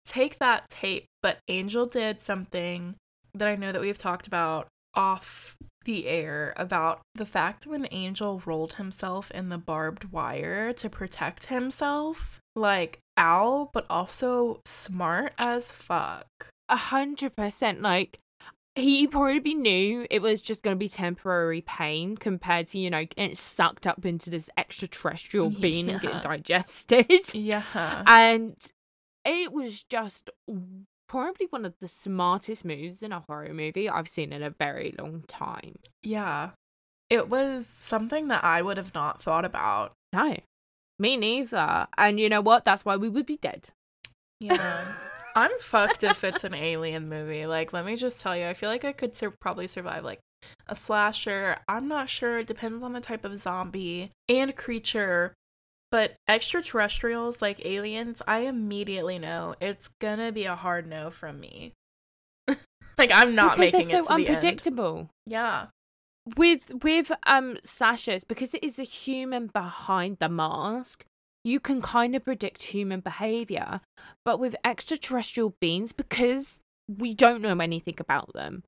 take that tape. But Angel did something that I know that we've talked about off the air about the fact when Angel rolled himself in the barbed wire to protect himself, like, ow, but also smart as fuck. A hundred percent. Like, he probably knew it was just going to be temporary pain compared to, you know, getting sucked up into this extraterrestrial being yeah. and getting digested. Yeah. And it was just probably one of the smartest moves in a horror movie I've seen in a very long time. Yeah. It was something that I would have not thought about. No. Me neither. And you know what? That's why we would be dead. Yeah. I'm fucked if it's an alien movie. Like, let me just tell you, I feel like I could sur- probably survive, like, a slasher. I'm not sure. It depends on the type of zombie and creature. But extraterrestrials, like aliens, I immediately know it's gonna be a hard no from me. Like, I'm not because making they're so it to unpredictable. The end. Yeah. With with um slashers, because it is a human behind the mask, you can kind of predict human behavior. But with extraterrestrial beings, because we don't know anything about them,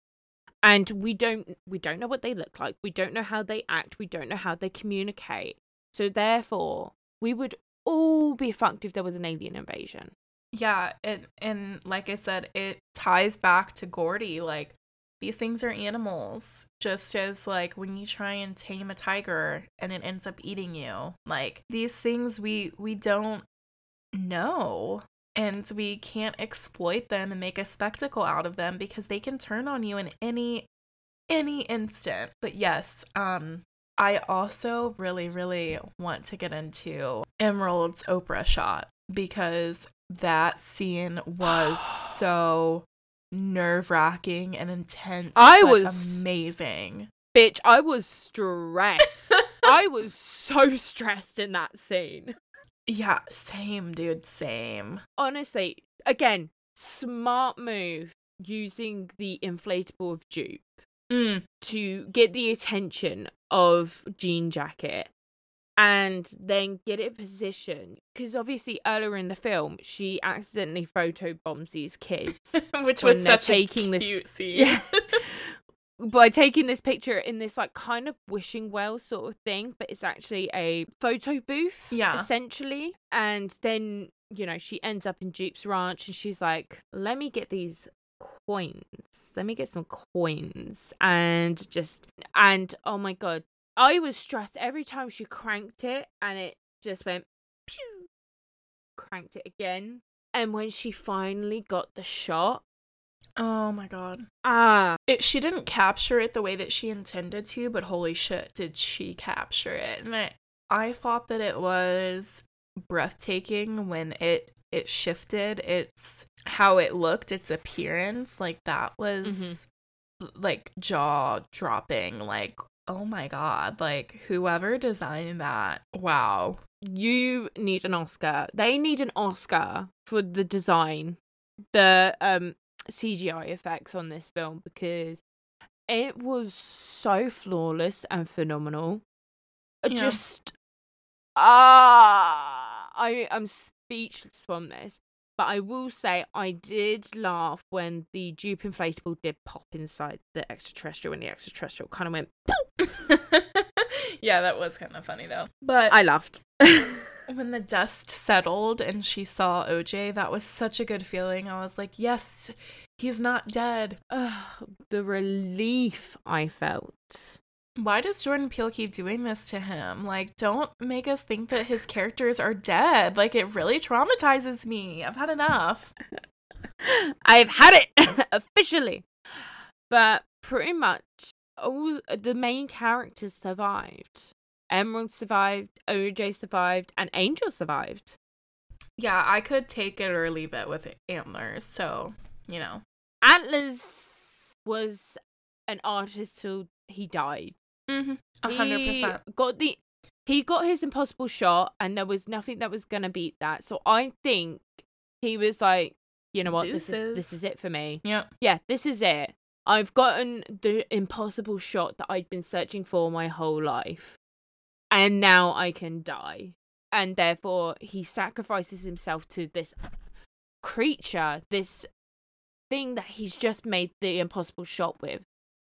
and we don't we don't know what they look like, we don't know how they act, we don't know how they communicate. So therefore, we would all be fucked if there was an alien invasion. Yeah, it, and like I said, it ties back to Gordy. Like, these things are animals, just as, like, when you try and tame a tiger and it ends up eating you. Like, these things we we don't know, and we can't exploit them and make a spectacle out of them because they can turn on you in any any instant. But yes, um, I also really, really want to get into Emerald's Oprah shot, because that scene was so nerve-wracking and intense. I was amazing, bitch. I was stressed. I was so stressed in that scene. Yeah, same, dude, same. Honestly, again, smart move using the inflatable of Dupe mm. to get the attention of Jean Jacket and then get it positioned, because obviously earlier in the film she accidentally photobombs these kids which was such a cute scene. Yeah, by taking this picture in this, like, kind of wishing well sort of thing, but it's actually a photo booth, yeah, essentially. And then, you know, she ends up in Dupe's ranch and she's like, let me get these coins, let me get some coins and just and oh my god, I was stressed every time she cranked it, and it just went pew, cranked it again. And when she finally got the shot, oh my god. Ah. It, she didn't capture it the way that she intended to, but holy shit, did she capture it. And I, I thought that it was breathtaking when it, it shifted. It's how it looked, its appearance. Like, that was, mm-hmm. like, jaw-dropping, like, oh my god, like, whoever designed that, wow. You need an Oscar. They need an Oscar for the design, the um C G I effects on this film, because it was so flawless and phenomenal. Yeah. Just, ah, I, I'm speechless from this. But I will say I did laugh when the Dupe inflatable did pop inside the extraterrestrial, and the extraterrestrial kind of went boom. Yeah, that was kind of funny, though. But I laughed. When the dust settled and she saw O J, that was such a good feeling. I was like, yes, he's not dead. Ugh, the relief I felt. Why does Jordan Peele keep doing this to him? Like, don't make us think that his characters are dead. Like, it really traumatizes me. I've had enough. I've had it officially. But pretty much all the main characters survived. Emerald survived, O J survived, and Angel survived. Yeah, I could take it or leave it with Antlers, so, you know. Antlers was an artist till he died. Mm-hmm. one hundred percent. He got the he got his impossible shot, and there was nothing that was gonna beat that. So I think he was like, you know what, Deuces. this is this is it for me. Yeah, yeah, this is it. I've gotten the impossible shot that I'd been searching for my whole life, and now I can die. And therefore, he sacrifices himself to this creature, this thing that he's just made the impossible shot with.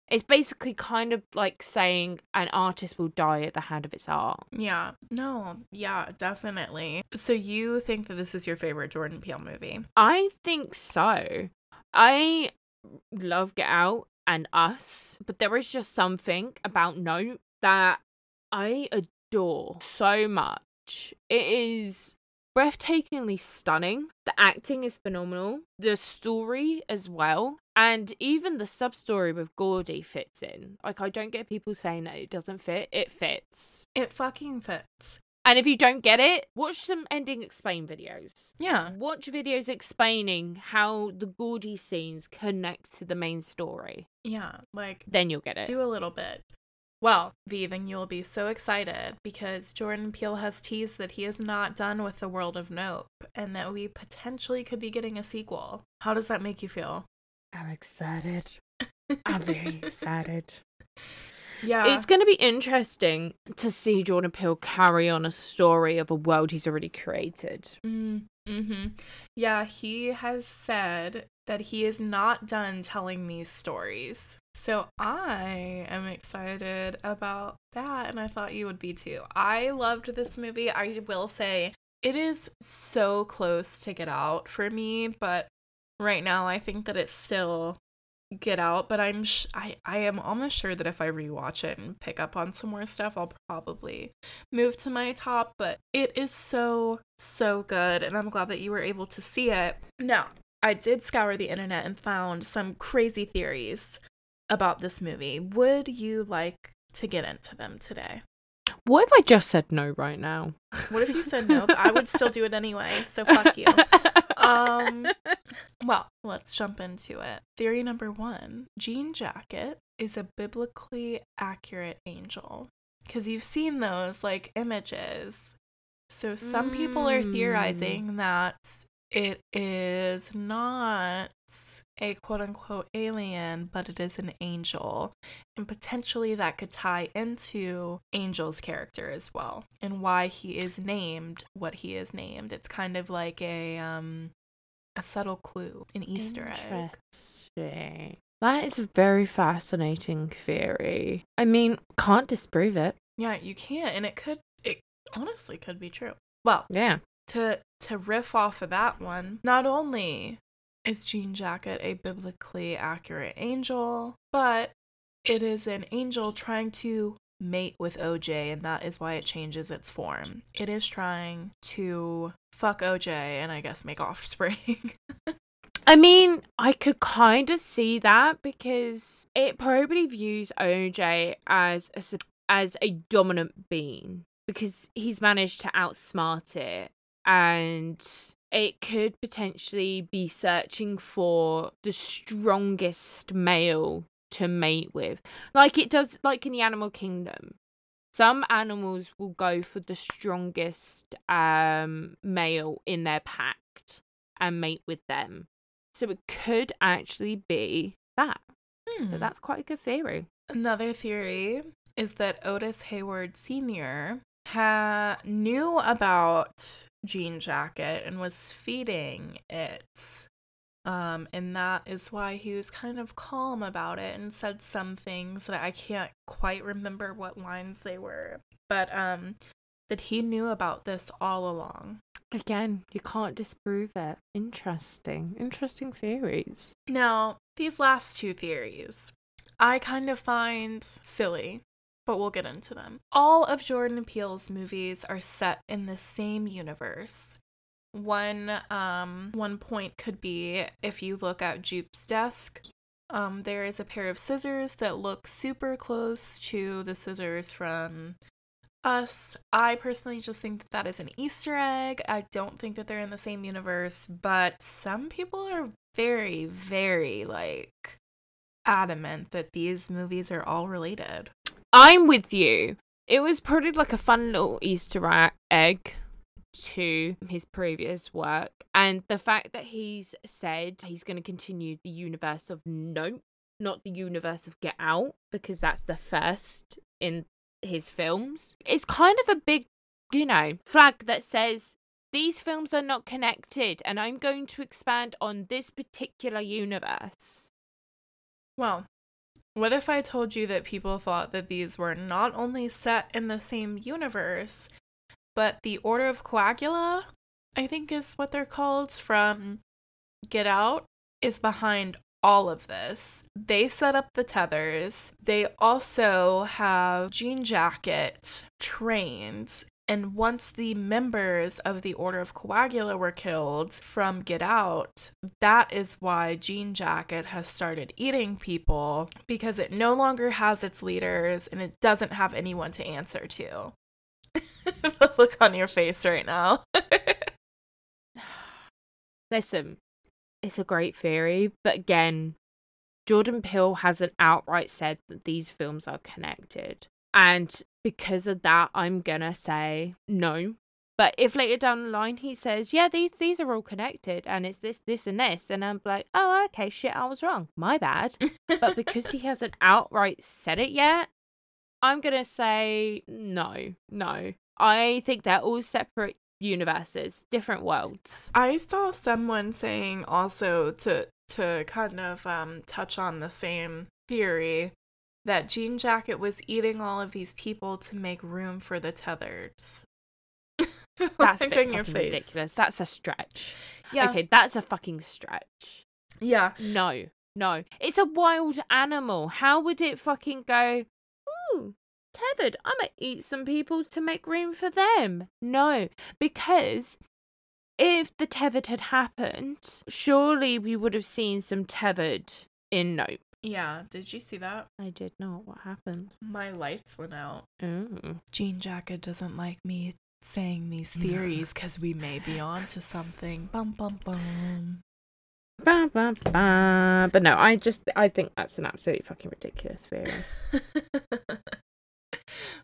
It's basically kind of like saying an artist will die at the hand of its art. Yeah. No. Yeah, definitely. So you think that this is your favorite Jordan Peele movie? I think so. I love Get Out and Us, but there is just something about Nope that I adore so much. It is breathtakingly stunning. The acting is phenomenal. The story as well. And even the sub-story with Gordy fits in. Like, I don't get people saying that it doesn't fit. It fits. It fucking fits. And if you don't get it, watch some ending explain videos. Yeah. Watch videos explaining how the Gordy scenes connect to the main story. Yeah, like... Then you'll get it. Do a little bit. Well, V, then you'll be so excited, because Jordan Peele has teased that he is not done with the world of Nope, and that we potentially could be getting a sequel. How does that make you feel? I'm excited. I'm very excited. Yeah. It's going to be interesting to see Jordan Peele carry on a story of a world he's already created. Mm-hmm. Yeah, he has said that he is not done telling these stories. So I am excited about that, and I thought you would be too. I loved this movie. I will say it is so close to Get Out for me, but right now I think that it's still Get Out, but I'm sh- I, I am almost sure that if I rewatch it and pick up on some more stuff, I'll probably move to my top, but it is so, so good, and I'm glad that you were able to see it. Now, I did scour the internet and found some crazy theories about this movie. Would you like to get into them today? What if I just said no right now? What if you said no? I would still do it anyway, so fuck you. Um, well, let's jump into it. Theory number one, Jean Jacket is a biblically accurate angel. Because you've seen those, like, images. So some mm. people are theorizing that it is not a quote-unquote alien, but it is an angel. And potentially that could tie into Angel's character as well, and why he is named what he is named. It's kind of like a um a subtle clue, an Easter egg. Interesting. That is a very fascinating theory. I mean, can't disprove it. Yeah, you can't, and it could it honestly could be true. Well, yeah. To to riff off of that one, not only is Jean Jacket a biblically accurate angel, but it is an angel trying to mate with O J, and that is why it changes its form. It is trying to fuck O J and I guess make offspring. I mean, I could kind of see that because it probably views O J as a, as a dominant being because he's managed to outsmart it. And it could potentially be searching for the strongest male to mate with. Like it does, like in the animal kingdom. Some animals will go for the strongest um, male in their pack and mate with them. So it could actually be that. Hmm. So that's quite a good theory. Another theory is that Otis Haywood Senior ha- knew about Jean Jacket and was feeding it, um and that is why he was kind of calm about it and said some things that I can't quite remember what lines they were, but um that he knew about this all along. Again, you can't disprove it. Interesting interesting theories. Now, these last two theories I kind of find silly, but we'll get into them. All of Jordan Peele's movies are set in the same universe. One um one point could be if you look at Jupe's desk, um there is a pair of scissors that look super close to the scissors from Us. I personally just think that that is an Easter egg. I don't think that they're in the same universe, but some people are very, very like adamant that these movies are all related. I'm with you. It was probably like a fun little Easter egg to his previous work. And the fact that he's said he's going to continue the universe of Nope, not the universe of Get Out, because that's the first in his films. It's kind of a big, you know, flag that says these films are not connected and I'm going to expand on this particular universe. Well, what if I told you that people thought that these were not only set in the same universe, but the Order of Coagula, I think is what they're called, from Get Out, is behind all of this. They set up the tethers. They also have Jean Jacket trained. And once the members of the Order of Coagula were killed from Get Out, that is why Jean Jacket has started eating people, because it no longer has its leaders and it doesn't have anyone to answer to. The look on your face right now. Listen, it's a great theory, but again, Jordan Peele hasn't outright said that these films are connected. And because of that, I'm gonna say no. But if later down the line he says, yeah, these these are all connected and it's this, this and this, and I'm like, oh, okay, shit, I was wrong. My bad. But because he hasn't outright said it yet, I'm going to say no, no. I think they're all separate universes, different worlds. I saw someone saying also to to kind of um, touch on the same theory that Jean Jacket was eating all of these people to make room for the Tethers. That's a bit your face. Ridiculous. That's a stretch. Yeah. Okay, that's a fucking stretch. Yeah. No, no. It's a wild animal. How would it fucking go, ooh, tethered, I'm going to eat some people to make room for them? No, because if the tethered had happened, surely we would have seen some tethered in Nope. Yeah, did you see that? I did not. What happened? My lights went out. Ooh. Jean Jacket doesn't like me saying these theories because we may be on to something. Bum, bum, bum. Bum, bum, bum. But no, I just, I think that's an absolutely fucking ridiculous theory.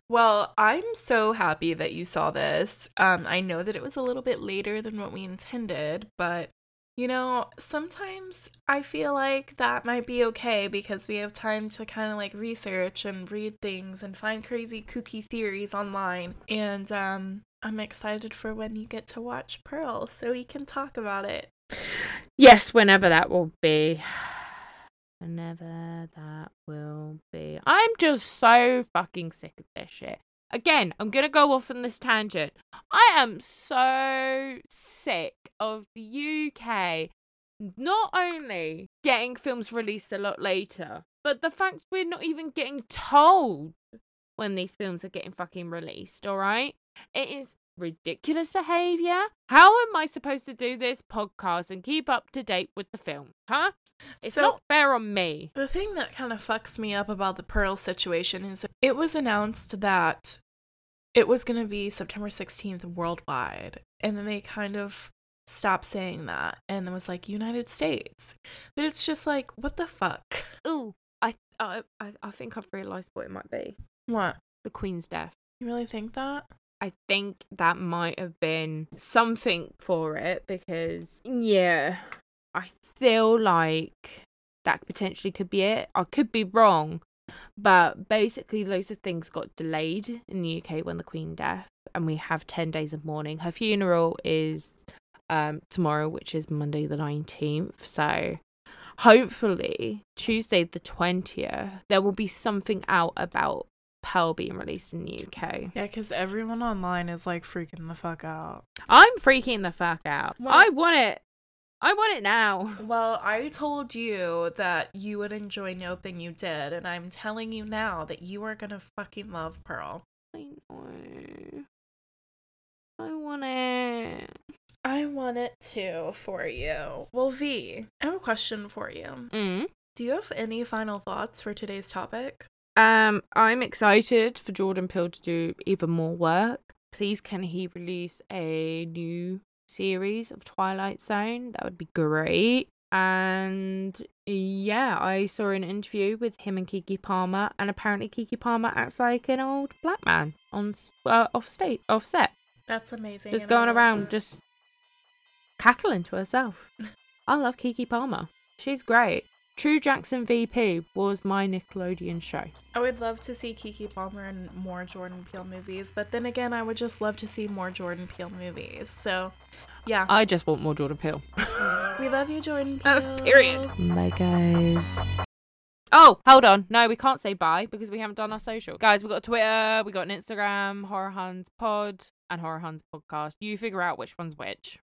Well, I'm so happy that you saw this. Um, I know that it was a little bit later than what we intended, but you know, sometimes I feel like that might be okay because we have time to kind of like research and read things and find crazy kooky theories online. And um, I'm excited for when you get to watch Pearl so we can talk about it. Yes, whenever that will be. Whenever that will be. I'm just so fucking sick of this shit. Again, I'm going to go off on this tangent. I am so sick of the U K not only getting films released a lot later, but the fact we're not even getting told when these films are getting fucking released, all right? It is ridiculous behaviour. How am I supposed to do this podcast and keep up to date with the film? Huh? It's so not fair on me. The thing that kind of fucks me up about the Pearl situation is it was announced that it was going to be September sixteenth worldwide, and then they kind of stopped saying that and then was like United States. But it's just like, what the fuck? Ooh, I, I, I think I've realised what it might be. What? The Queen's death. You really think that? I think that might have been something for it because, yeah, I feel like that potentially could be it. I could be wrong, but basically loads of things got delayed in the U K when the Queen died, and we have ten days of mourning. Her funeral is um, tomorrow, which is Monday the nineteenth, so hopefully Tuesday the twentieth, there will be something out about Pearl being released in the U K. Yeah, because everyone online is like freaking the fuck out. I'm freaking the fuck out. Well, I want it. I want it now. Well, I told you that you would enjoy Nope and you did, and I'm telling you now that you are gonna fucking love Pearl. I know. I want it. I want it too for you. Well, V, I have a question for you. Mm? Do you have any final thoughts for today's topic? Um, I'm excited for Jordan Peele to do even more work. Please can he release a new series of Twilight Zone? That would be great. And yeah, I saw an interview with him and Keke Palmer, and apparently Keke Palmer acts like an old black man on uh, off stage, off set. That's amazing. Just going around, just cackling to herself. I love Keke Palmer. She's great. True Jackson V P was my Nickelodeon show. I would love to see Keke Palmer in more Jordan Peele movies, but then again, I would just love to see more Jordan Peele movies. So, yeah. I just want more Jordan Peele. We love you, Jordan Peele. Oh, period. Bye, guys. Oh, hold on. No, we can't say bye because we haven't done our social. Guys, we got a Twitter, we got an Instagram, Horror Huns Pod, and Horror Huns Podcast. You figure out which one's which.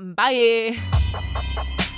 Bye.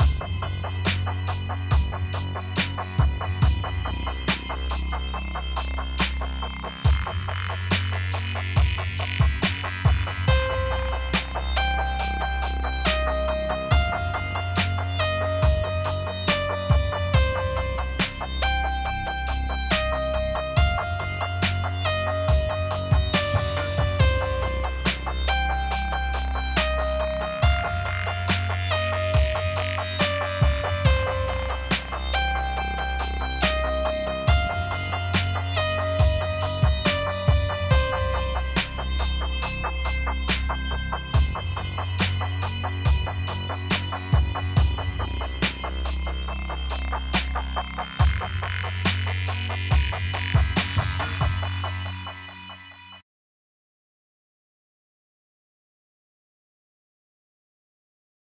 you.